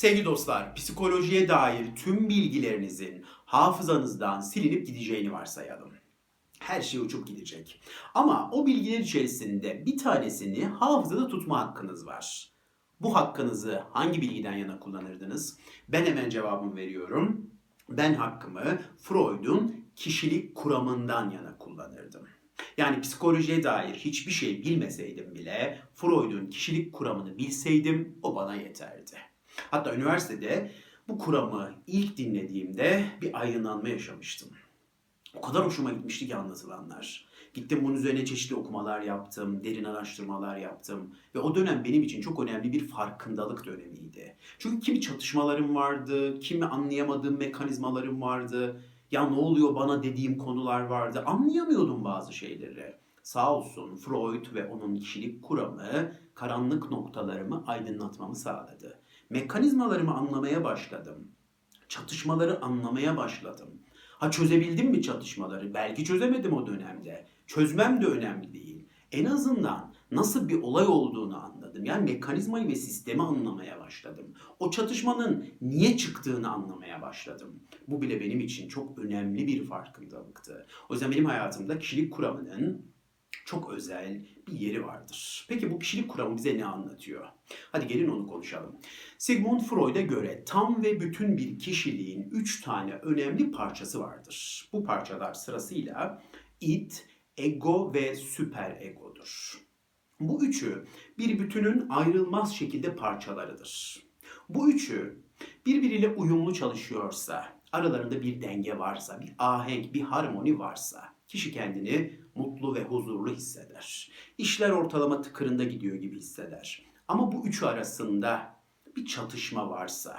Sevgili dostlar, psikolojiye dair tüm bilgilerinizin hafızanızdan silinip gideceğini varsayalım. Her şey uçup gidecek. Ama o bilgiler içerisinde bir tanesini hafızada tutma hakkınız var. Bu hakkınızı hangi bilgiden yana kullanırdınız? Ben hemen cevabımı veriyorum. Ben hakkımı Freud'un kişilik kuramından yana kullanırdım. Yani psikolojiye dair hiçbir şey bilmeseydim bile Freud'un kişilik kuramını bilseydim o bana yeterdi. Hatta üniversitede bu kuramı ilk dinlediğimde bir aydınlanma yaşamıştım. O kadar hoşuma gitmişti ki anlatılanlar. Gittim bunun üzerine çeşitli okumalar yaptım, derin araştırmalar yaptım. Ve o dönem benim için çok önemli bir farkındalık dönemiydi. Çünkü kimi çatışmalarım vardı, kimi anlayamadığım mekanizmalarım vardı. Ya ne oluyor bana dediğim konular vardı. Anlayamıyordum bazı şeyleri. Sağ olsun Freud ve onun kişilik kuramı karanlık noktalarımı aydınlatmamı sağladı. Mekanizmalarımı anlamaya başladım. Çatışmaları anlamaya başladım. Ha çözebildim mi çatışmaları? Belki çözemedim o dönemde. Çözmem de önemli değil. En azından nasıl bir olay olduğunu anladım. Yani mekanizmayı ve sistemi anlamaya başladım. O çatışmanın niye çıktığını anlamaya başladım. Bu bile benim için çok önemli bir farkındalıktı. O yüzden benim hayatımda kişilik kuramının çok özel bir yeri vardır. Peki bu kişilik kuramı bize ne anlatıyor? Hadi gelin onu konuşalım. Sigmund Freud'a göre tam ve bütün bir kişiliğin 3 tane önemli parçası vardır. Bu parçalar sırasıyla id, ego ve süperegodur. Bu üçü bir bütünün ayrılmaz şekilde parçalarıdır. Bu üçü birbiriyle uyumlu çalışıyorsa, aralarında bir denge varsa, bir ahenk, bir harmoni varsa kişi kendini mutlu ve huzurlu hisseder. İşler ortalama tıkırında gidiyor gibi hisseder. Ama bu üçü arasında bir çatışma varsa,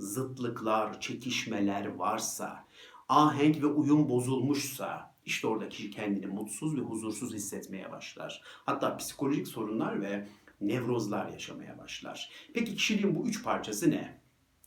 zıtlıklar, çekişmeler varsa, ahenk ve uyum bozulmuşsa işte orada kişi kendini mutsuz ve huzursuz hissetmeye başlar. Hatta psikolojik sorunlar ve nevrozlar yaşamaya başlar. Peki kişiliğin bu üç parçası ne?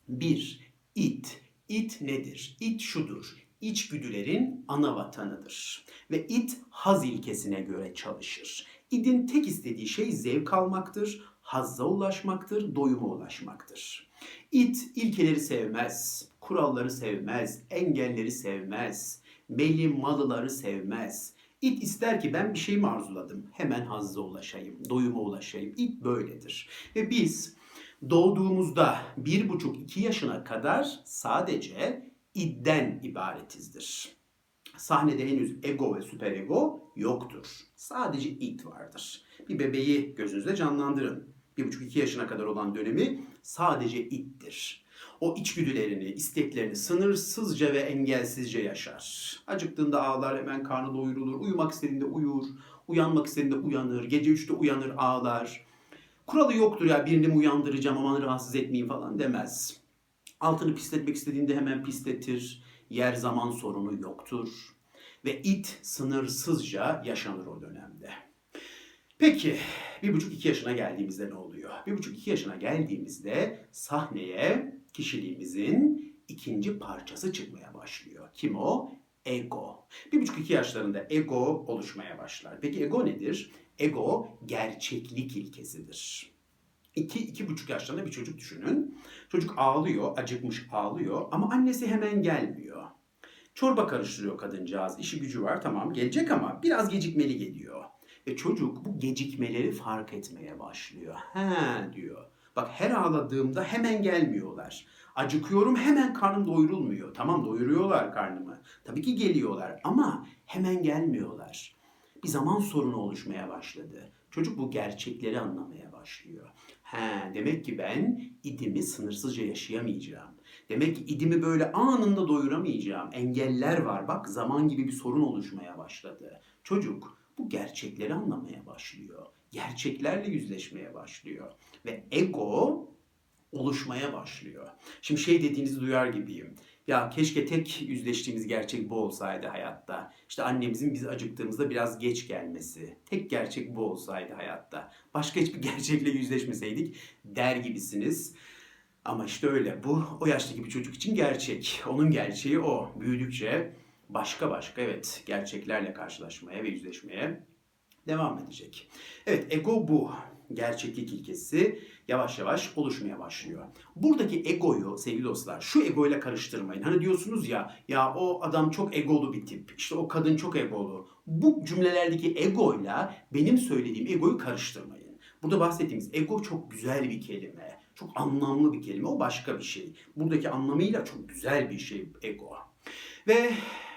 1. İd. İd nedir? İd şudur. İçgüdülerin ana vatanıdır. Ve id haz ilkesine göre çalışır. İdin tek istediği şey zevk almaktır, hazza ulaşmaktır, doyuma ulaşmaktır. İd ilkeleri sevmez, kuralları sevmez, engelleri sevmez, belli malıları sevmez. İd ister ki ben bir şey mi arzuladım? Hemen hazza ulaşayım, doyuma ulaşayım. İd böyledir. Ve biz doğduğumuzda 1,5-2 yaşına kadar sadece idden ibaretizdir. Sahnede henüz ego ve süperego yoktur. Sadece id vardır. Bir bebeği gözünüzde canlandırın. 1,5-2 yaşına kadar olan dönemi sadece iddir. O içgüdülerini, isteklerini sınırsızca ve engelsizce yaşar. Acıktığında ağlar, hemen karnı doyurulur. Uyumak istediğinde uyur. Uyanmak istediğinde uyanır. Gece 3'te uyanır, ağlar. Kuralı yoktur ya birini mi uyandıracağım aman rahatsız etmeyeyim falan demez. Altını pisletmek istediğinde hemen pisletir. Yer zaman sorunu yoktur. Ve id sınırsızca yaşanır o dönemde. Peki 1,5-2 yaşına geldiğimizde ne oluyor? 1,5-2 yaşına geldiğimizde sahneye kişiliğimizin ikinci parçası çıkmaya başlıyor. Kim o? Ego. 1,5-2 yaşlarında ego oluşmaya başlar. Peki ego nedir? Ego gerçeklik ilkesidir. 2-2,5 yaşlarında bir çocuk düşünün. Çocuk ağlıyor, acıkmış ağlıyor ama annesi hemen gelmiyor. Çorba karıştırıyor kadıncağız, işi gücü var tamam gelecek ama biraz gecikmeli geliyor. Ve çocuk bu gecikmeleri fark etmeye başlıyor. He diyor. Bak her ağladığımda hemen gelmiyorlar. Acıkıyorum hemen karnım doyurulmuyor. Tamam doyuruyorlar karnımı. Tabii ki geliyorlar ama hemen gelmiyorlar. Bir zaman sorunu oluşmaya başladı. Çocuk bu gerçekleri anlamaya başlıyor. Demek ki ben idimi sınırsızca yaşayamayacağım. Demek ki idimi böyle anında doyuramayacağım. Engeller var bak zaman gibi bir sorun oluşmaya başladı. Çocuk bu gerçekleri anlamaya başlıyor. Gerçeklerle yüzleşmeye başlıyor. Ve ego oluşmaya başlıyor. Şimdi dediğinizi duyar gibiyim. Ya keşke tek yüzleştiğimiz gerçek bu olsaydı hayatta. İşte annemizin bizi acıktığımızda biraz geç gelmesi. Tek gerçek bu olsaydı hayatta. Başka hiçbir gerçekle yüzleşmeseydik der gibisiniz. Ama işte öyle. Bu o yaştaki bir çocuk için gerçek. Onun gerçeği o. Büyüdükçe başka gerçeklerle karşılaşmaya ve yüzleşmeye devam edecek. Evet ego bu. gerçeklik ilkesi yavaş yavaş oluşmaya başlıyor. Buradaki egoyu sevgili dostlar şu egoyla karıştırmayın. Hani diyorsunuz ya o adam çok egolu bir tip, işte o kadın çok egolu. Bu cümlelerdeki egoyla benim söylediğim egoyu karıştırmayın. Burada bahsettiğimiz ego çok güzel bir kelime. Çok anlamlı bir kelime. O başka bir şey. Buradaki anlamıyla çok güzel bir şey ego. Ve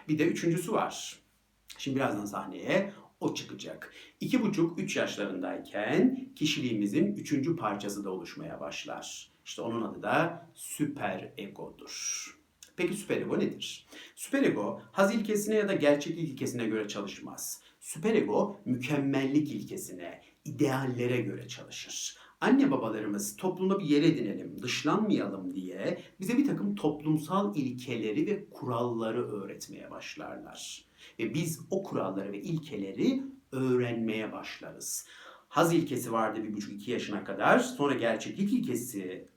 bir de üçüncüsü var. Şimdi birazdan sahneye o çıkacak. 2,5-3 yaşlarındayken kişiliğimizin 3. parçası da oluşmaya başlar. İşte onun adı da süperegodur. Peki süperego nedir? Süperego haz ilkesine ya da gerçeklik ilkesine göre çalışmaz. Süperego mükemmellik ilkesine, ideallere göre çalışır. Anne babalarımız toplumda bir yer edinelim, dışlanmayalım diye bize bir takım toplumsal ilkeleri ve kuralları öğretmeye başlarlar. Ve biz o kuralları ve ilkeleri öğrenmeye başlarız. Haz ilkesi vardı 1,5-2 yaşına kadar. Sonra gerçeklik ilkesi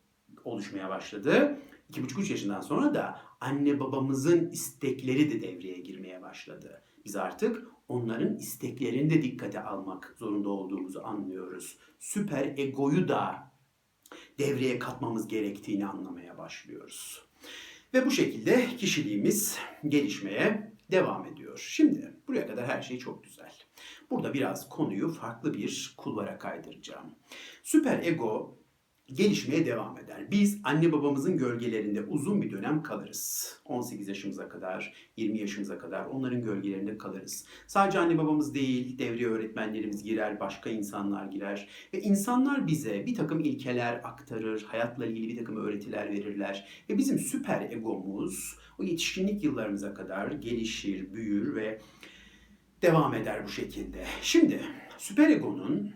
oluşmaya başladı. 2,5-3 yaşından sonra da anne babamızın istekleri de devreye girmeye başladı. Biz artık onların isteklerini de dikkate almak zorunda olduğumuzu anlıyoruz. Süper egoyu da devreye katmamız gerektiğini anlamaya başlıyoruz. Ve bu şekilde kişiliğimiz gelişmeye devam ediyor. Şimdi buraya kadar her şey çok güzel. Burada biraz konuyu farklı bir kulvara kaydıracağım. Süper ego gelişmeye devam eder. Biz anne babamızın gölgelerinde uzun bir dönem kalırız. 18 yaşımıza kadar, 20 yaşımıza kadar onların gölgelerinde kalırız. Sadece anne babamız değil, devreye öğretmenlerimiz girer, başka insanlar girer. Ve insanlar bize bir takım ilkeler aktarır, hayatla ilgili bir takım öğretiler verirler. Ve bizim süper egomuz o yetişkinlik yıllarımıza kadar gelişir, büyür ve devam eder bu şekilde. Şimdi süper egonun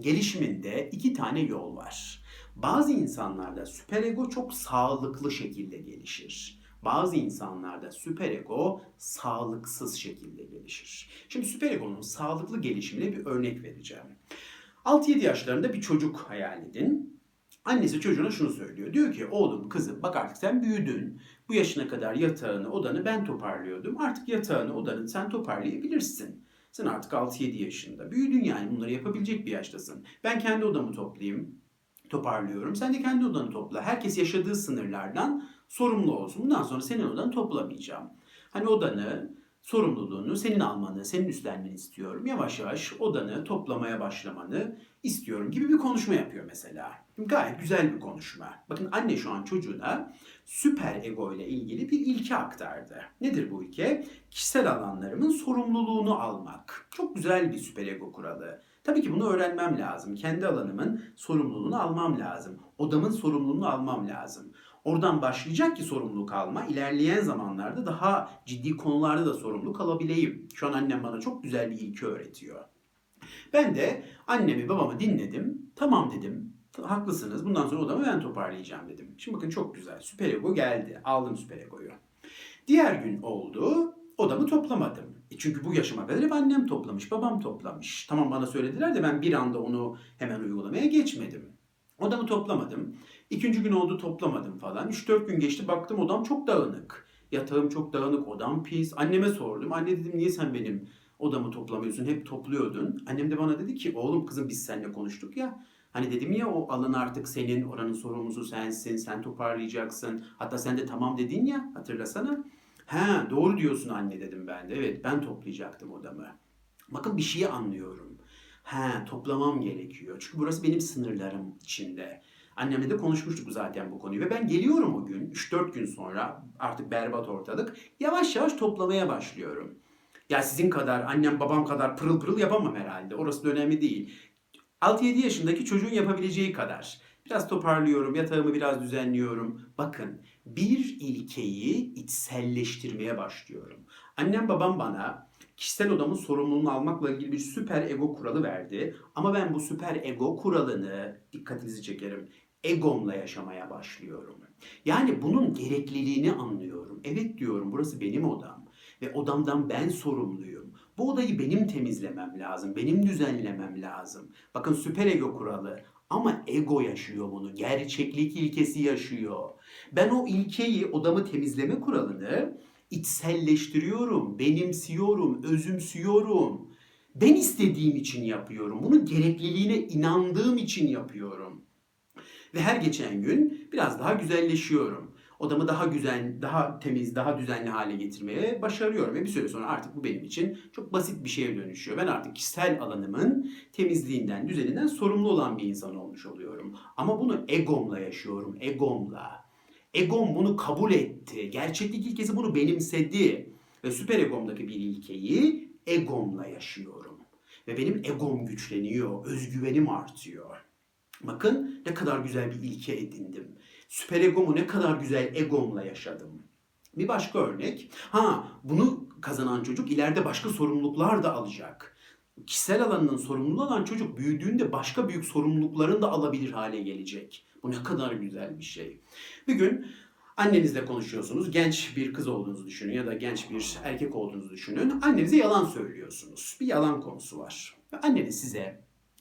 gelişiminde 2 tane yol var. Bazı insanlarda süperego çok sağlıklı şekilde gelişir. Bazı insanlarda süperego sağlıksız şekilde gelişir. Şimdi süperegonun sağlıklı gelişimine bir örnek vereceğim. 6-7 yaşlarında bir çocuk hayal edin. Annesi çocuğuna şunu söylüyor. Diyor ki oğlum kızım bak artık sen büyüdün. Bu yaşına kadar yatağını odanı ben toparlıyordum. Artık yatağını odanı sen toparlayabilirsin. Sen artık 6-7 yaşında büyüdün yani bunları yapabilecek bir yaştasın. Ben kendi odamı toparlıyorum. Sen de kendi odanı topla. Herkes yaşadığı sınırlardan sorumlu olsun. Bundan sonra senin odanı toplamayacağım. Hani odanı, sorumluluğunu senin almanı, senin üstlenmeni istiyorum. Yavaş yavaş odanı toplamaya başlamanı istiyorum gibi bir konuşma yapıyor mesela. Gayet güzel bir konuşma. Bakın anne şu an çocuğuna süper ego ile ilgili bir ilke aktardı. Nedir bu ilke? Kişisel alanlarımın sorumluluğunu almak. Çok güzel bir süper ego kuralı. Tabii ki bunu öğrenmem lazım. Kendi alanımın sorumluluğunu almam lazım. Odamın sorumluluğunu almam lazım. Oradan başlayacak ki sorumluluk alma. İlerleyen zamanlarda daha ciddi konularda da sorumluluk alabileyim. Şu an annem bana çok güzel bir ilke öğretiyor. Ben de annemi babamı dinledim. Tamam dedim. Haklısınız. Bundan sonra odamı ben toparlayacağım dedim. Şimdi bakın çok güzel. Süperego geldi. Aldım süperegoyu. Diğer gün oldu. Odamı toplamadım. Çünkü bu yaşıma kadar hep annem toplamış, babam toplamış. Tamam bana söylediler de ben bir anda onu hemen uygulamaya geçmedim. Odamı toplamadım. 2. gün oldu toplamadım falan. 3-4 gün geçti baktım odam çok dağınık. Yatağım çok dağınık, odam pis. Anneme sordum. Anne dedim niye sen benim odamı toplamıyorsun? Hep topluyordun. Annem de bana dedi ki oğlum kızım biz seninle konuştuk ya. Hani dedim ya o alan artık senin, oranın sorumlusu sensin, sen toparlayacaksın. Hatta sen de tamam dedin ya hatırlasana. He doğru diyorsun anne dedim ben de. Evet ben toplayacaktım odamı. Bakın bir şeyi anlıyorum. He toplamam gerekiyor. Çünkü burası benim sınırlarım içinde. Annemle de konuşmuştuk zaten bu konuyu. Ve ben geliyorum o gün 3-4 gün sonra artık berbat ortalık. Yavaş yavaş toplamaya başlıyorum. Ya sizin kadar annem babam kadar pırıl pırıl yapamam herhalde. Orası da önemli değil. 6-7 yaşındaki çocuğun yapabileceği kadar. Biraz toparlıyorum, yatağımı biraz düzenliyorum. Bakın bir ilkeyi içselleştirmeye başlıyorum. Annem babam bana kişisel odamın sorumluluğunu almakla ilgili bir süper ego kuralı verdi. Ama ben bu süper ego kuralını, dikkatinizi çekerim, egomla yaşamaya başlıyorum. Yani bunun gerekliliğini anlıyorum. Evet diyorum burası benim odam ve odamdan ben sorumluyum. Bu odayı benim temizlemem lazım, benim düzenlemem lazım. Bakın süper ego kuralı. Ama ego yaşıyor bunu. Gerçeklik ilkesi yaşıyor. Ben o ilkeyi, odamı temizleme kuralını içselleştiriyorum, benimsiyorum, özümsüyorum. Ben istediğim için yapıyorum. Bunun gerekliliğine inandığım için yapıyorum. Ve her geçen gün biraz daha güzelleşiyorum. Odamı daha güzel, daha temiz, daha düzenli hale getirmeye başarıyorum. Ve bir süre sonra artık bu benim için çok basit bir şeye dönüşüyor. Ben artık kişisel alanımın temizliğinden, düzeninden sorumlu olan bir insan olmuş oluyorum. Ama bunu egomla yaşıyorum, egomla. Egom bunu kabul etti. Gerçeklik ilkesi bunu benimsedi. Ve süper egomdaki bir ilkeyi egomla yaşıyorum. Ve benim egom güçleniyor, özgüvenim artıyor. Bakın ne kadar güzel bir ilke edindim. Süper egomu ne kadar güzel egomla yaşadım. Bir başka örnek. Bunu kazanan çocuk ileride başka sorumluluklar da alacak. Kişisel alanının sorumluluğu olan çocuk büyüdüğünde başka büyük sorumlulukların da alabilir hale gelecek. Bu ne kadar güzel bir şey. Bir gün annenizle konuşuyorsunuz. Genç bir kız olduğunuzu düşünün ya da genç bir erkek olduğunuzu düşünün. Annenize yalan söylüyorsunuz. Bir yalan konusu var. Anneniz size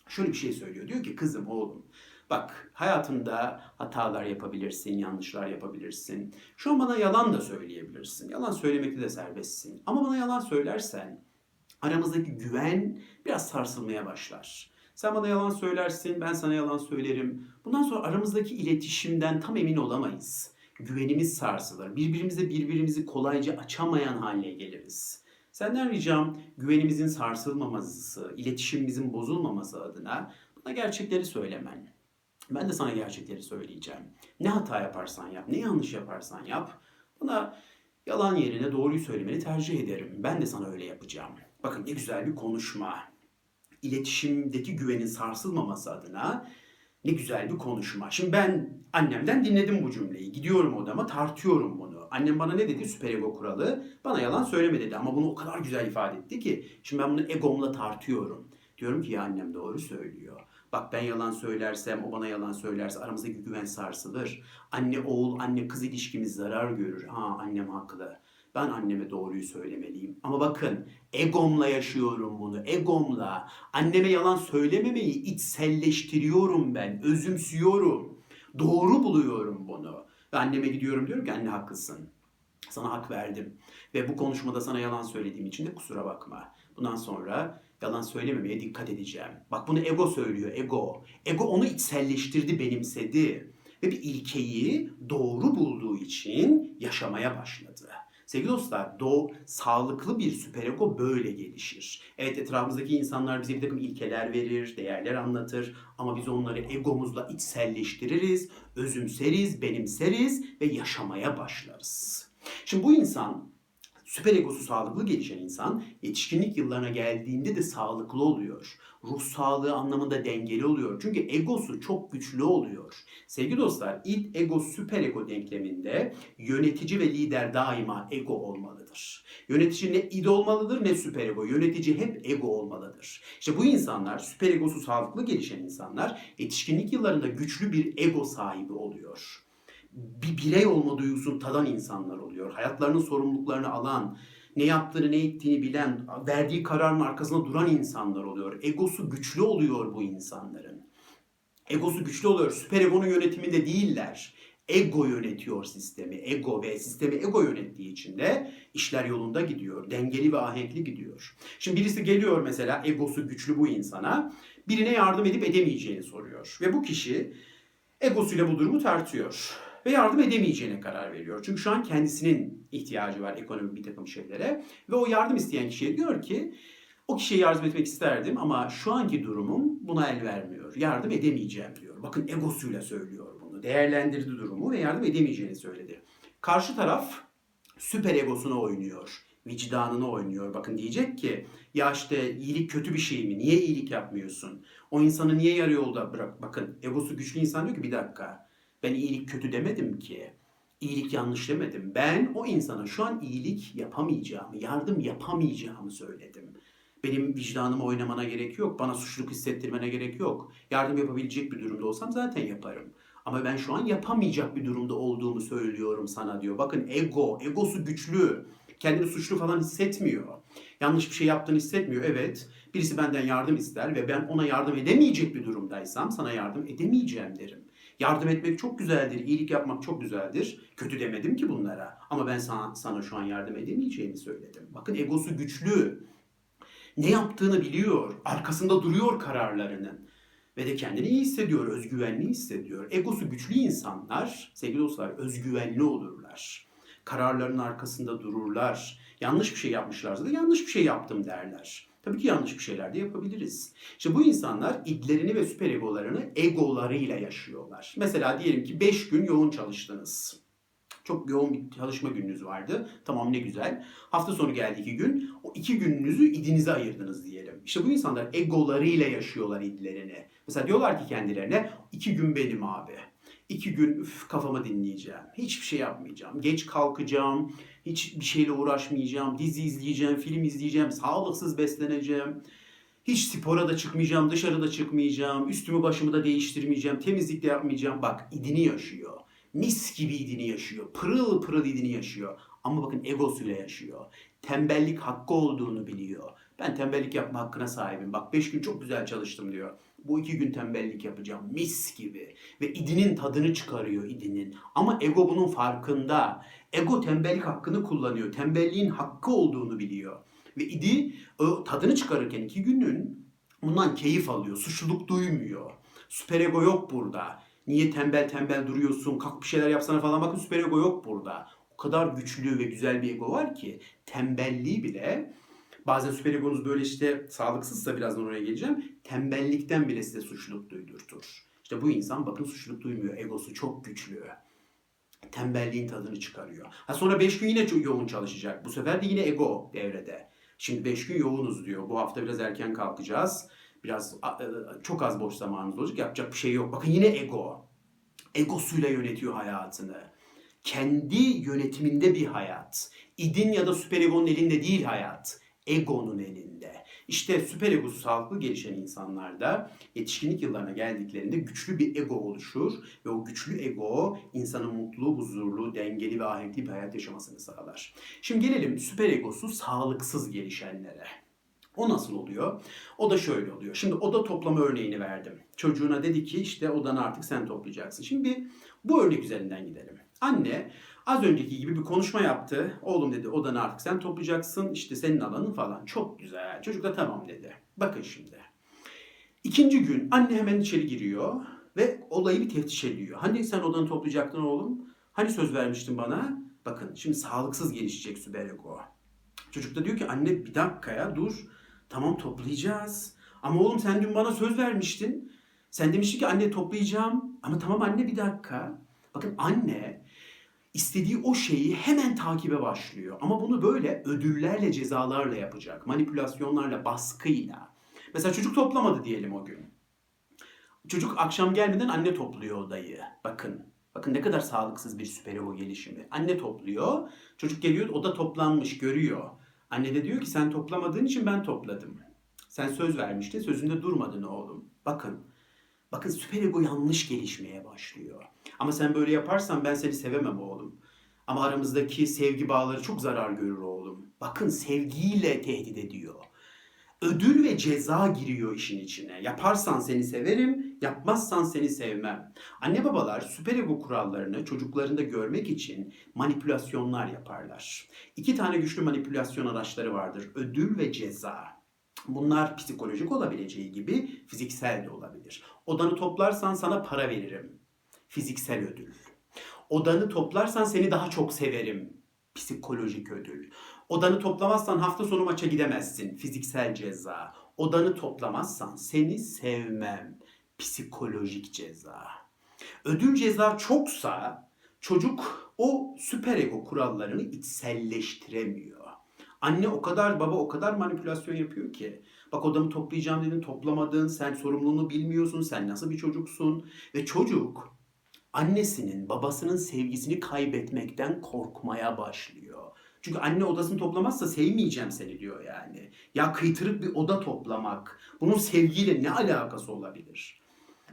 şöyle bir şey söylüyor. Diyor ki kızım, oğlum bak, hayatında hatalar yapabilirsin, yanlışlar yapabilirsin. Şu an bana yalan da söyleyebilirsin. Yalan söylemekte de serbestsin. Ama bana yalan söylersen aramızdaki güven biraz sarsılmaya başlar. Sen bana yalan söylersin, ben sana yalan söylerim. Bundan sonra aramızdaki iletişimden tam emin olamayız. Güvenimiz sarsılır. Birbirimizi kolayca açamayan hale geliriz. Senden ricam güvenimizin sarsılmaması, iletişimimizin bozulmaması adına bana gerçekleri söylemen. Ben de sana gerçekleri söyleyeceğim. Ne hata yaparsan yap, ne yanlış yaparsan yap, bana yalan yerine doğruyu söylemeni tercih ederim. Ben de sana öyle yapacağım. Bakın ne güzel bir konuşma. İletişimdeki güvenin sarsılmaması adına ne güzel bir konuşma. Şimdi ben annemden dinledim bu cümleyi. Gidiyorum odama, tartıyorum bunu. Annem bana ne dedi? Süperego kuralı. Bana yalan söyleme dedi. Ama bunu o kadar güzel ifade etti ki. Şimdi ben bunu egomla tartıyorum. Diyorum ki ya annem doğru söylüyor. Bak ben yalan söylersem, o bana yalan söylerse aramızdaki güven sarsılır. Anne oğul, anne kız ilişkimiz zarar görür. Annem haklı. Ben anneme doğruyu söylemeliyim. Ama bakın egomla yaşıyorum bunu. Egomla. Anneme yalan söylememeyi içselleştiriyorum ben. Özümsüyorum. Doğru buluyorum bunu. Ve anneme gidiyorum, diyorum ki anne haklısın. Sana hak verdim. Ve bu konuşmada sana yalan söylediğim için de kusura bakma. Bundan sonra yalan söylememeye dikkat edeceğim. Bak bunu ego söylüyor. Ego. Ego onu içselleştirdi, benimsedi. Ve bir ilkeyi doğru bulduğu için yaşamaya başladı. Sevgili dostlar, sağlıklı bir süperego böyle gelişir. Evet, etrafımızdaki insanlar bize bir takım ilkeler verir, değerler anlatır. Ama biz onları egomuzla içselleştiririz, özümseriz, benimseriz ve yaşamaya başlarız. Şimdi bu insan, süperegosu sağlıklı gelişen insan, yetişkinlik yıllarına geldiğinde de sağlıklı oluyor. Ruh sağlığı anlamında dengeli oluyor. Çünkü egosu çok güçlü oluyor. Sevgili dostlar, id ego süperego denkleminde yönetici ve lider daima ego olmalıdır. Yönetici ne id olmalıdır ne süperego. Yönetici hep ego olmalıdır. İşte bu insanlar, süperegosu sağlıklı gelişen insanlar, yetişkinlik yıllarında güçlü bir ego sahibi oluyor. Bir birey olma duygusunu tadan insanlar oluyor. Hayatlarının sorumluluklarını alan, ne yaptığını ne ettiğini bilen, verdiği kararın arkasında duran insanlar oluyor. Egosu güçlü oluyor bu insanların. Egosu güçlü oluyor. Süperegonun yönetiminde değiller. Ego yönetiyor sistemi. Ego ve sistemi ego yönettiği için de işler yolunda gidiyor. Dengeli ve ahenkli gidiyor. Şimdi birisi geliyor mesela, egosu güçlü bu insana. Birine yardım edip edemeyeceğini soruyor. Ve bu kişi egosuyla bu durumu tartıyor. Ve yardım edemeyeceğine karar veriyor. Çünkü şu an kendisinin ihtiyacı var ekonomik bir takım şeylere. Ve o yardım isteyen kişiye diyor ki, o kişiye yardım etmek isterdim ama şu anki durumum buna el vermiyor. Yardım edemeyeceğim diyor. Bakın egosuyla söylüyor bunu. Değerlendirdi durumu ve yardım edemeyeceğini söyledi. Karşı taraf süper egosuna oynuyor. Vicdanına oynuyor. Bakın diyecek ki ya işte iyilik kötü bir şey mi? Niye iyilik yapmıyorsun? O insanı niye yarı yolda bırak? Bakın egosu güçlü insan diyor ki bir dakika. Ben iyilik kötü demedim ki. İyilik yanlış demedim. Ben o insana şu an iyilik yapamayacağımı, yardım yapamayacağımı söyledim. Benim vicdanımı oynamana gerek yok. Bana suçluluk hissettirmene gerek yok. Yardım yapabilecek bir durumda olsam zaten yaparım. Ama ben şu an yapamayacak bir durumda olduğumu söylüyorum sana diyor. Bakın egosu güçlü. Kendini suçlu falan hissetmiyor. Yanlış bir şey yaptığını hissetmiyor. Evet, birisi benden yardım ister ve ben ona yardım edemeyecek bir durumdaysam sana yardım edemeyeceğim derim. Yardım etmek çok güzeldir, iyilik yapmak çok güzeldir. Kötü demedim ki bunlara. Ama ben sana şu an yardım edemeyeceğimi söyledim. Bakın egosu güçlü. Ne yaptığını biliyor. Arkasında duruyor kararlarının. Ve de kendini iyi hissediyor, özgüvenli hissediyor. Egosu güçlü insanlar, sevgili dostlar, özgüvenli olurlar. Kararlarının arkasında dururlar. Yanlış bir şey yapmışlarsa da yanlış bir şey yaptım derler. Tabii ki yanlış bir şeyler de yapabiliriz. İşte bu insanlar idlerini ve süperegolarını egolarıyla yaşıyorlar. Mesela diyelim ki 5 gün yoğun çalıştınız. Çok yoğun bir çalışma gününüz vardı. Tamam, ne güzel. Hafta sonu geldi 2 gün. O 2 gününüzü idinize ayırdınız diyelim. İşte bu insanlar egolarıyla yaşıyorlar idlerini. Mesela diyorlar ki kendilerine 2 gün benim abi. 2 gün kafamı dinleyeceğim. Hiçbir şey yapmayacağım. Geç kalkacağım. Hiçbir şeyle uğraşmayacağım. Dizi izleyeceğim, film izleyeceğim. Sağlıksız besleneceğim. Hiç spora da çıkmayacağım. Dışarıda çıkmayacağım. Üstümü başımı da değiştirmeyeceğim. Temizlik de yapmayacağım. Bak, idini yaşıyor. Mis gibi idini yaşıyor. Pırıl pırıl idini yaşıyor. Ama bakın, egosuyla yaşıyor. Tembellik hakkı olduğunu biliyor. Ben tembellik yapma hakkına sahibim. Bak, 5 gün çok güzel çalıştım diyor. Bu 2 gün tembellik yapacağım. Mis gibi. Ve idinin tadını çıkarıyor idinin. Ama ego bunun farkında. Ego tembellik hakkını kullanıyor. Tembelliğin hakkı olduğunu biliyor. Ve idi tadını çıkarırken 2 günün bundan keyif alıyor. Suçluluk duymuyor. Süperego yok burada. Niye tembel tembel duruyorsun? Kalk bir şeyler yapsana falan. Bakın, süperego yok burada. O kadar güçlü ve güzel bir ego var ki tembelliği bile... Bazen süperegonuz böyle işte sağlıksızsa, birazdan oraya geleceğim, tembellikten bile size suçluluk duydurtur. İşte bu insan bakın suçluluk duymuyor. Egosu çok güçlü. Tembelliğin tadını çıkarıyor. Ha, sonra 5 gün yine çok yoğun çalışacak. Bu sefer de yine ego devrede. Şimdi 5 gün yoğunuz diyor. Bu hafta biraz erken kalkacağız. Biraz çok az boş zamanımız olacak. Yapacak bir şey yok. Bakın yine ego. Egosuyla yönetiyor hayatını. Kendi yönetiminde bir hayat. İdin ya da süperegonun elinde değil hayat. Egonun elinde. İşte süperegosu sağlıklı gelişen insanlarda yetişkinlik yıllarına geldiklerinde güçlü bir ego oluşur ve o güçlü ego insanın mutlu, huzurlu, dengeli ve ahenkli bir hayat yaşamasını sağlar. Şimdi gelelim süperegosu sağlıksız gelişenlere. O nasıl oluyor? O da şöyle oluyor. Şimdi oda toplama örneğini verdim. Çocuğuna dedi ki işte odanı artık sen toplayacaksın. Şimdi bu örnek üzerinden gidelim. Anne az önceki gibi bir konuşma yaptı. Oğlum dedi, odanı artık sen toplayacaksın. İşte senin alanın falan. Çok güzel. Çocuk da tamam dedi. Bakın şimdi. 2. gün anne hemen içeri giriyor ve olayı bir teftiş ediyor. Hani sen odanı toplayacaktın oğlum? Hani söz vermiştin bana? Bakın şimdi sağlıksız gelişecek süperego. Çocuk da diyor ki anne bir dakika ya dur. Tamam toplayacağız. Ama oğlum sen dün bana söz vermiştin. Sen demiştin ki anne toplayacağım. Ama tamam anne bir dakika. Bakın anne istediği o şeyi hemen takibe başlıyor. Ama bunu böyle ödüllerle, cezalarla yapacak. Manipülasyonlarla, baskıyla. Mesela çocuk toplamadı diyelim o gün. Çocuk akşam gelmeden anne topluyor odayı. Bakın. Bakın ne kadar sağlıksız bir süperego gelişimi. Anne topluyor. Çocuk geliyor, oda toplanmış görüyor. Anne de diyor ki sen toplamadığın için ben topladım. Sen söz vermiştin, sözünde durmadın oğlum. Bakın. Bakın süperego yanlış gelişmeye başlıyor. Ama sen böyle yaparsan ben seni sevemem oğlum. Ama aramızdaki sevgi bağları çok zarar görür oğlum. Bakın sevgiyle tehdit ediyor. Ödül ve ceza giriyor işin içine. Yaparsan seni severim, yapmazsan seni sevmem. Anne babalar süperego kurallarını çocuklarında görmek için manipülasyonlar yaparlar. 2 tane güçlü manipülasyon araçları vardır. Ödül ve ceza. Bunlar psikolojik olabileceği gibi fiziksel de olabilir. Odanı toplarsan sana para veririm. Fiziksel ödül. Odanı toplarsan seni daha çok severim. Psikolojik ödül. Odanı toplamazsan hafta sonu maça gidemezsin. Fiziksel ceza. Odanı toplamazsan seni sevmem. Psikolojik ceza. Ödül ceza çoksa çocuk o süperego kurallarını içselleştiremiyor. Anne o kadar, baba o kadar manipülasyon yapıyor ki. Bak odamı toplayacağım dedin, toplamadın, sen sorumluluğunu bilmiyorsun, sen nasıl bir çocuksun? Ve çocuk annesinin, babasının sevgisini kaybetmekten korkmaya başlıyor. Çünkü anne odasını toplamazsa sevmeyeceğim seni diyor yani. Ya kıytırık bir oda toplamak, bunun sevgiyle ne alakası olabilir?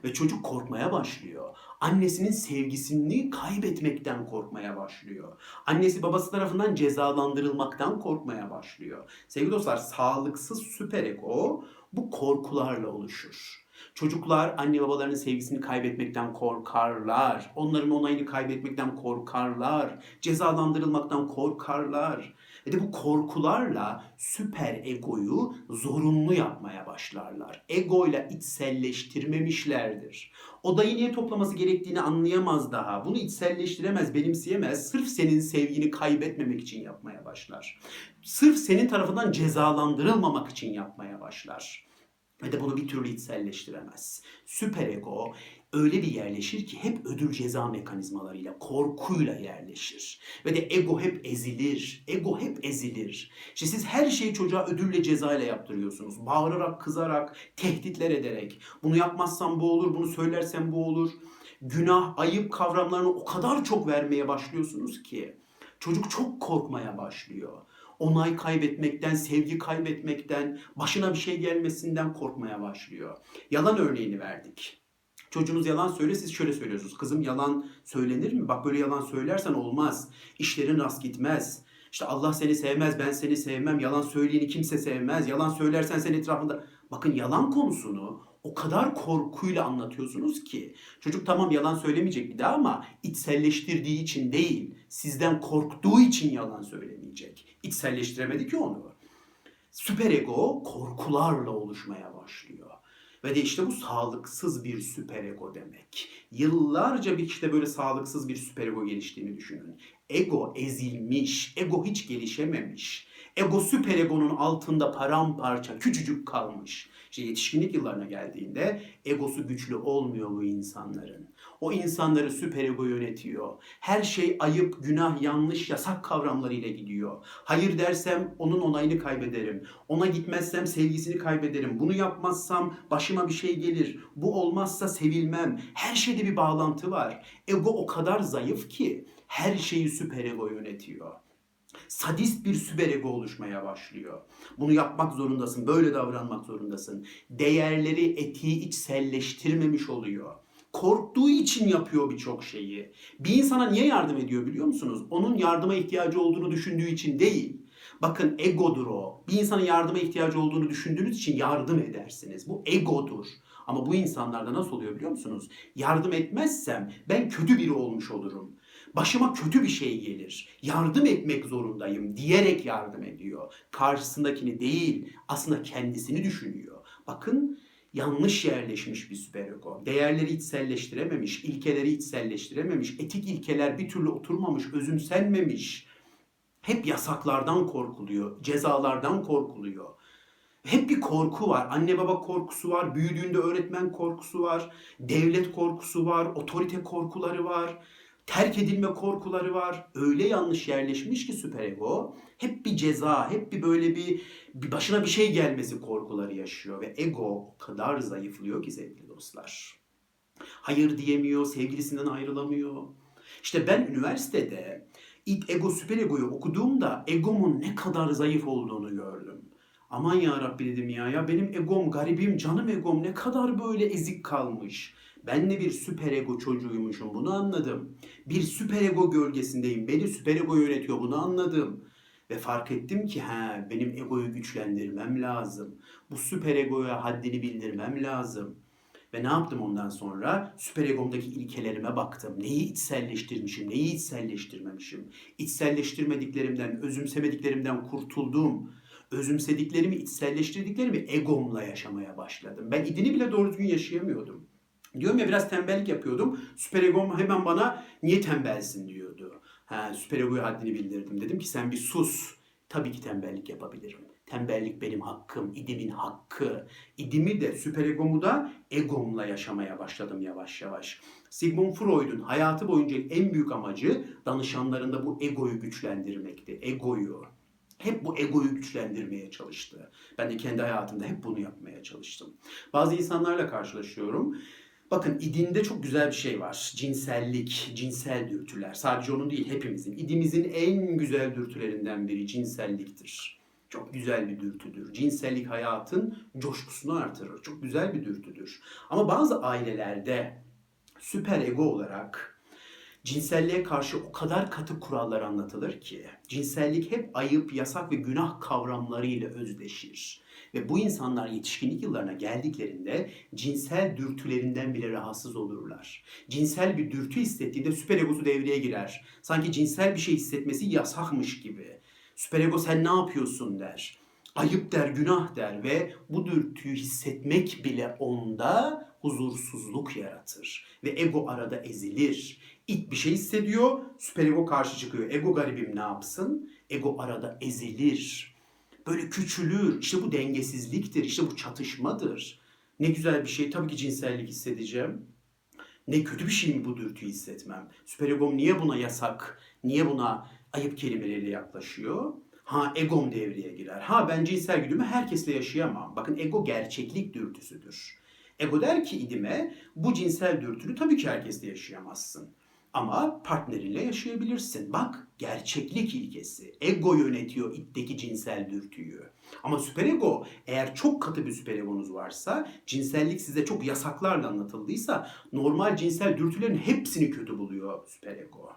Ve çocuk korkmaya başlıyor. Annesinin sevgisini kaybetmekten korkmaya başlıyor. Annesi babası tarafından cezalandırılmaktan korkmaya başlıyor. Sevgili dostlar, sağlıksız süperego bu korkularla oluşur. Çocuklar anne babalarının sevgisini kaybetmekten korkarlar. Onların onayını kaybetmekten korkarlar. Cezalandırılmaktan korkarlar. Ve bu korkularla süper egoyu zorunlu yapmaya başlarlar. Egoyla içselleştirmemişlerdir. Odayı niye toplaması gerektiğini anlayamaz daha. Bunu içselleştiremez, benimseyemez. Sırf senin sevgini kaybetmemek için yapmaya başlar. Sırf senin tarafından cezalandırılmamak için yapmaya başlar. Ve de bunu bir türlü içselleştiremez. Süperego öyle bir yerleşir ki hep ödül ceza mekanizmalarıyla, korkuyla yerleşir. Ve de ego hep ezilir. Ego hep ezilir. İşte siz her şeyi çocuğa ödülle cezayla yaptırıyorsunuz. Bağırarak, kızarak, tehditler ederek. Bunu yapmazsan bu olur, bunu söylersen bu olur. Günah, ayıp kavramlarını o kadar çok vermeye başlıyorsunuz ki çocuk çok korkmaya başlıyor. Onay kaybetmekten, sevgi kaybetmekten, başına bir şey gelmesinden korkmaya başlıyor. Yalan örneğini verdik. Çocuğunuz yalan söylüyor, siz şöyle söylüyorsunuz. Kızım yalan söylenir mi? Bak böyle yalan söylersen olmaz. İşlerin rast gitmez. İşte Allah seni sevmez, ben seni sevmem. Yalan söyleyeni kimse sevmez. Yalan söylersen sen etrafında... Bakın yalan konusunu o kadar korkuyla anlatıyorsunuz ki çocuk tamam yalan söylemeyecek bir daha ama içselleştirdiği için değil, sizden korktuğu için yalan söylemeyecek. İçselleştiremedi ki onu. Süperego korkularla oluşmaya başlıyor. Ve de işte bu sağlıksız bir süperego demek. Yıllarca bir işte böyle sağlıksız bir süperego geliştiğini düşünün. Ego ezilmiş, ego hiç gelişememiş. Ego süperegonun altında paramparça, küçücük kalmış. İşte yetişkinlik yıllarına geldiğinde egosu güçlü olmuyor bu insanların. O insanları süperego yönetiyor. Her şey ayıp, günah, yanlış, yasak kavramlarıyla gidiyor. Hayır dersem onun onayını kaybederim. Ona gitmezsem sevgisini kaybederim. Bunu yapmazsam başıma bir şey gelir. Bu olmazsa sevilmem. Her şeyde bir bağlantı var. Ego o kadar zayıf ki her şeyi süperego yönetiyor. Sadist bir süperego oluşmaya başlıyor. Bunu yapmak zorundasın, böyle davranmak zorundasın. Değerleri, etiği içselleştirmemiş oluyor. Korktuğu için yapıyor birçok şeyi. Bir insana niye yardım ediyor biliyor musunuz? Onun yardıma ihtiyacı olduğunu düşündüğü için değil. Bakın egodur o. Bir insana yardıma ihtiyacı olduğunu düşündüğünüz için yardım edersiniz. Bu egodur. Ama bu insanlarda nasıl oluyor biliyor musunuz? Yardım etmezsem ben kötü biri olmuş olurum. Başıma kötü bir şey gelir. Yardım etmek zorundayım diyerek yardım ediyor. Karşısındakini değil, aslında kendisini düşünüyor. Bakın yanlış yerleşmiş bir süperego. Değerleri içselleştirememiş, ilkeleri içselleştirememiş, etik ilkeler bir türlü oturmamış, özümsenmemiş. Hep yasaklardan korkuluyor, cezalardan korkuluyor. Hep bir korku var. Anne baba korkusu var, büyüdüğünde öğretmen korkusu var, devlet korkusu var, otorite korkuları var. Terk edilme korkuları var. Öyle yanlış yerleşmiş ki süperego hep bir ceza, hep bir böyle bir başına bir şey gelmesi korkuları yaşıyor. Ve ego o kadar zayıflıyor ki sevgili dostlar. Hayır diyemiyor, sevgilisinden ayrılamıyor. İşte ben üniversitede ilk ego süperegoyu okuduğumda egomun ne kadar zayıf olduğunu gördüm. Aman ya Rabbi dedim ya benim egom, garibim, canım egom ne kadar böyle ezik kalmış. Ben de bir süperego çocuğuymuşum, bunu anladım. Bir süperego gölgesindeyim, beni süperego yönetiyor, bunu anladım. Ve fark ettim ki benim egoyu güçlendirmem lazım. Bu süperegoya haddini bildirmem lazım. Ve ne yaptım ondan sonra? Süperegomdaki ilkelerime baktım. Neyi içselleştirmişim, neyi içselleştirmemişim. İçselleştirmediklerimden, özümsemediklerimden kurtuldum. Özümsediklerimi, içselleştirdiklerimi egomla yaşamaya başladım. Ben idini bile doğru düzgün yaşayamıyordum. Diyorum ya biraz tembellik yapıyordum. Süperegom hemen bana niye tembelsin diyordu. Süperego'ya haddini bildirdim. Dedim ki sen bir sus. Tabii ki tembellik yapabilirim. Tembellik benim hakkım, idimin hakkı. İdimi de süperegomu da egomla yaşamaya başladım yavaş yavaş. Sigmund Freud'un hayatı boyunca en büyük amacı danışanlarında bu egoyu güçlendirmekti. Egoyu. Hep bu egoyu güçlendirmeye çalıştı. Ben de kendi hayatımda hep bunu yapmaya çalıştım. Bazı insanlarla karşılaşıyorum. Bakın idinde çok güzel bir şey var. Cinsellik, cinsel dürtüler. Sadece onun değil, hepimizin. İdimizin en güzel dürtülerinden biri cinselliktir. Çok güzel bir dürtüdür. Cinsellik hayatın coşkusunu artırır. Çok güzel bir dürtüdür. Ama bazı ailelerde süper ego olarak Cinselliğe karşı o kadar katı kurallar anlatılır ki, cinsellik hep ayıp, yasak ve günah kavramlarıyla özdeşir. Ve bu insanlar yetişkinlik yıllarına geldiklerinde cinsel dürtülerinden bile rahatsız olurlar. Cinsel bir dürtü hissettiğinde süperegosu devreye girer. Sanki cinsel bir şey hissetmesi yasakmış gibi. Süperego sen ne yapıyorsun der. Ayıp der, günah der ve bu dürtüyü hissetmek bile onda huzursuzluk yaratır. Ve ego arada ezilir. İlk bir şey hissediyor, süperego karşı çıkıyor. Ego garibim ne yapsın? Ego arada ezilir. Böyle küçülür. İşte bu dengesizliktir, işte bu çatışmadır. Ne güzel bir şey, tabii ki cinsellik hissedeceğim. Ne kötü bir şey mi bu dürtüyü hissetmem? Süperegom niye buna yasak, niye buna ayıp kelimeleriyle yaklaşıyor? Ha egom devreye girer. Ha ben cinsel güdümü herkesle yaşayamam. Bakın ego gerçeklik dürtüsüdür. Ego der ki idime bu cinsel dürtünü tabii ki herkesle yaşayamazsın. Ama partnerinle yaşayabilirsin. Bak gerçeklik ilkesi. Ego yönetiyor itteki cinsel dürtüyü. Ama süperego eğer çok katı bir süperegonuz varsa, cinsellik size çok yasaklarla anlatıldıysa normal cinsel dürtülerin hepsini kötü buluyor süperego.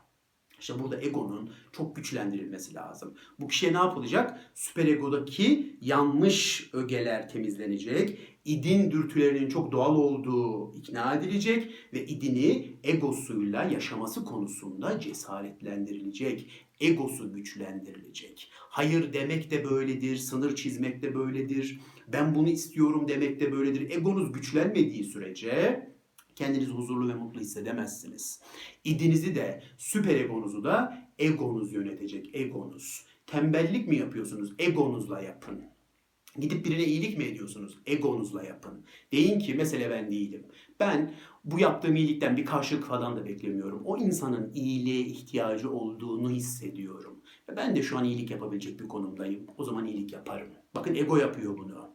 İşte burada egonun çok güçlendirilmesi lazım. Bu kişiye ne yapılacak? Süperegodaki yanlış ögeler temizlenecek. İdin dürtülerinin çok doğal olduğu ikna edilecek ve idini egosuyla yaşaması konusunda cesaretlendirilecek. Egosu güçlendirilecek. Hayır demek de böyledir, sınır çizmek de böyledir, ben bunu istiyorum demek de böyledir. Egonuz güçlenmediği sürece kendinizi huzurlu ve mutlu hissedemezsiniz. İdinizi de, süperegonuzu da egonuz yönetecek, egonuz. Tembellik mi yapıyorsunuz? Egonuzla yapın. Gidip birine iyilik mi ediyorsunuz? Egonuzla yapın. Deyin ki mesela ben değilim. Ben bu yaptığım iyilikten bir karşılık falan da beklemiyorum. O insanın iyiliğe ihtiyacı olduğunu hissediyorum. Ben de şu an iyilik yapabilecek bir konumdayım. O zaman iyilik yaparım. Bakın ego yapıyor bunu.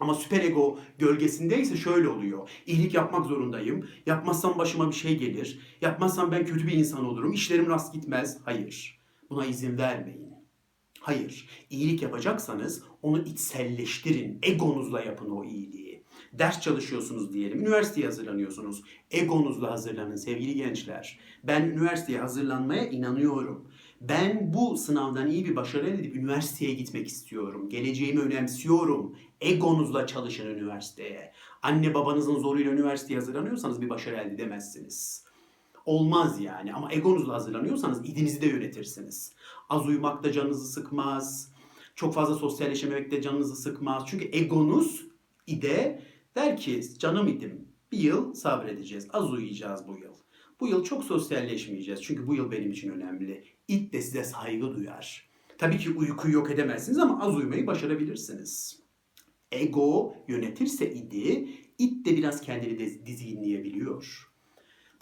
Ama süperego gölgesindeyse şöyle oluyor. İyilik yapmak zorundayım. Yapmazsam başıma bir şey gelir. Yapmazsam ben kötü bir insan olurum. İşlerim rast gitmez. Hayır. Buna izin vermeyin. Hayır. İyilik yapacaksanız onu içselleştirin. Egonuzla yapın o iyiliği. Ders çalışıyorsunuz diyelim. Üniversiteye hazırlanıyorsunuz. Egonuzla hazırlanın sevgili gençler. Ben üniversiteye hazırlanmaya inanıyorum. Ben bu sınavdan iyi bir başarı elde edip üniversiteye gitmek istiyorum. Geleceğimi önemsiyorum. Egonuzla çalışın üniversiteye. Anne babanızın zoruyla üniversiteye hazırlanıyorsanız bir başarı elde edemezsiniz. Olmaz yani. Ama egonuzla hazırlanıyorsanız idinizi de yönetirsiniz. Az uyumak da canınızı sıkmaz. Çok fazla sosyalleşememek de canınızı sıkmaz. Çünkü egonuz ide der ki canım idim bir yıl sabredeceğiz. Az uyuyacağız bu yıl. Bu yıl çok sosyalleşmeyeceğiz. Çünkü bu yıl benim için önemli. İd de size saygı duyar. Tabii ki uykuyu yok edemezsiniz ama az uyumayı başarabilirsiniz. Ego yönetirse idi, id de biraz kendini de dizginleyebiliyor.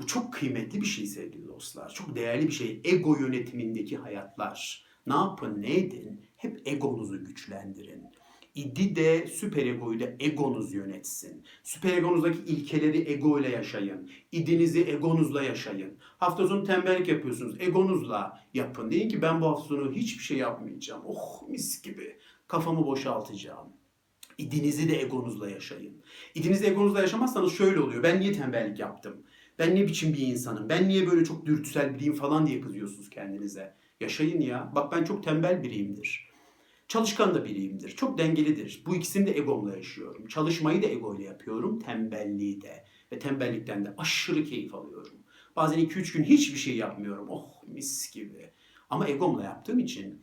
Bu çok kıymetli bir şey sevgili dostlar. Çok değerli bir şey. Ego yönetimindeki hayatlar. Ne yapın, ne edin? Hep egonuzu güçlendirin. İdi de süperegoyu da egonuz yönetsin. Süperegonuzdaki ilkeleri ego ile yaşayın. İdinizi egonuzla yaşayın. Hafta sonu tembellik yapıyorsunuz. Egonuzla yapın. Deyin ki ben bu hafta sonu hiçbir şey yapmayacağım. Oh mis gibi. Kafamı boşaltacağım. İdinizi de egonuzla yaşayın. İdinizi egonuzla yaşamazsanız şöyle oluyor. Ben niye tembellik yaptım? Ben ne biçim bir insanım? Ben niye böyle çok dürtüsel biriyim falan diye kızıyorsunuz kendinize. Yaşayın ya. Bak ben çok tembel biriyimdir. Çalışkan da biriyimdir. Çok dengelidir. Bu ikisini de egomla yaşıyorum. Çalışmayı da egoyla yapıyorum. Tembelliği de. Ve tembellikten de aşırı keyif alıyorum. Bazen 2-3 gün hiçbir şey yapmıyorum. Oh mis gibi. Ama egomla yaptığım için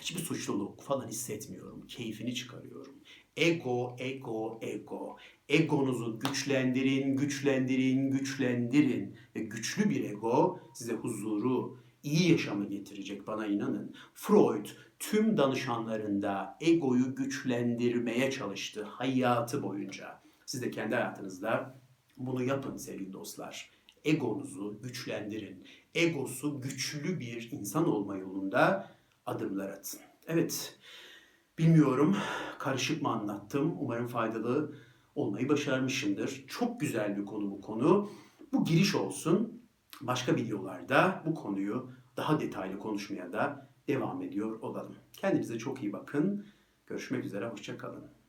hiçbir suçluluk falan hissetmiyorum. Keyfini çıkarıyorum. Ego, ego, ego. Egonuzu güçlendirin, güçlendirin, güçlendirin. Ve güçlü bir ego size huzuru, iyi yaşamı getirecek, bana inanın. Freud tüm danışanlarında egoyu güçlendirmeye çalıştı hayatı boyunca. Siz de kendi hayatınızda bunu yapın sevgili dostlar. Egonuzu güçlendirin. Egosu güçlü bir insan olma yolunda adımlar atın. Evet, bilmiyorum karışık mı anlattım. Umarım faydalı olmayı başarmışımdır. Çok güzel bir konu bu konu. Bu giriş olsun. Başka videolarda bu konuyu daha detaylı konuşmaya da devam ediyor olalım. Kendinize çok iyi bakın. Görüşmek üzere, hoşça kalın.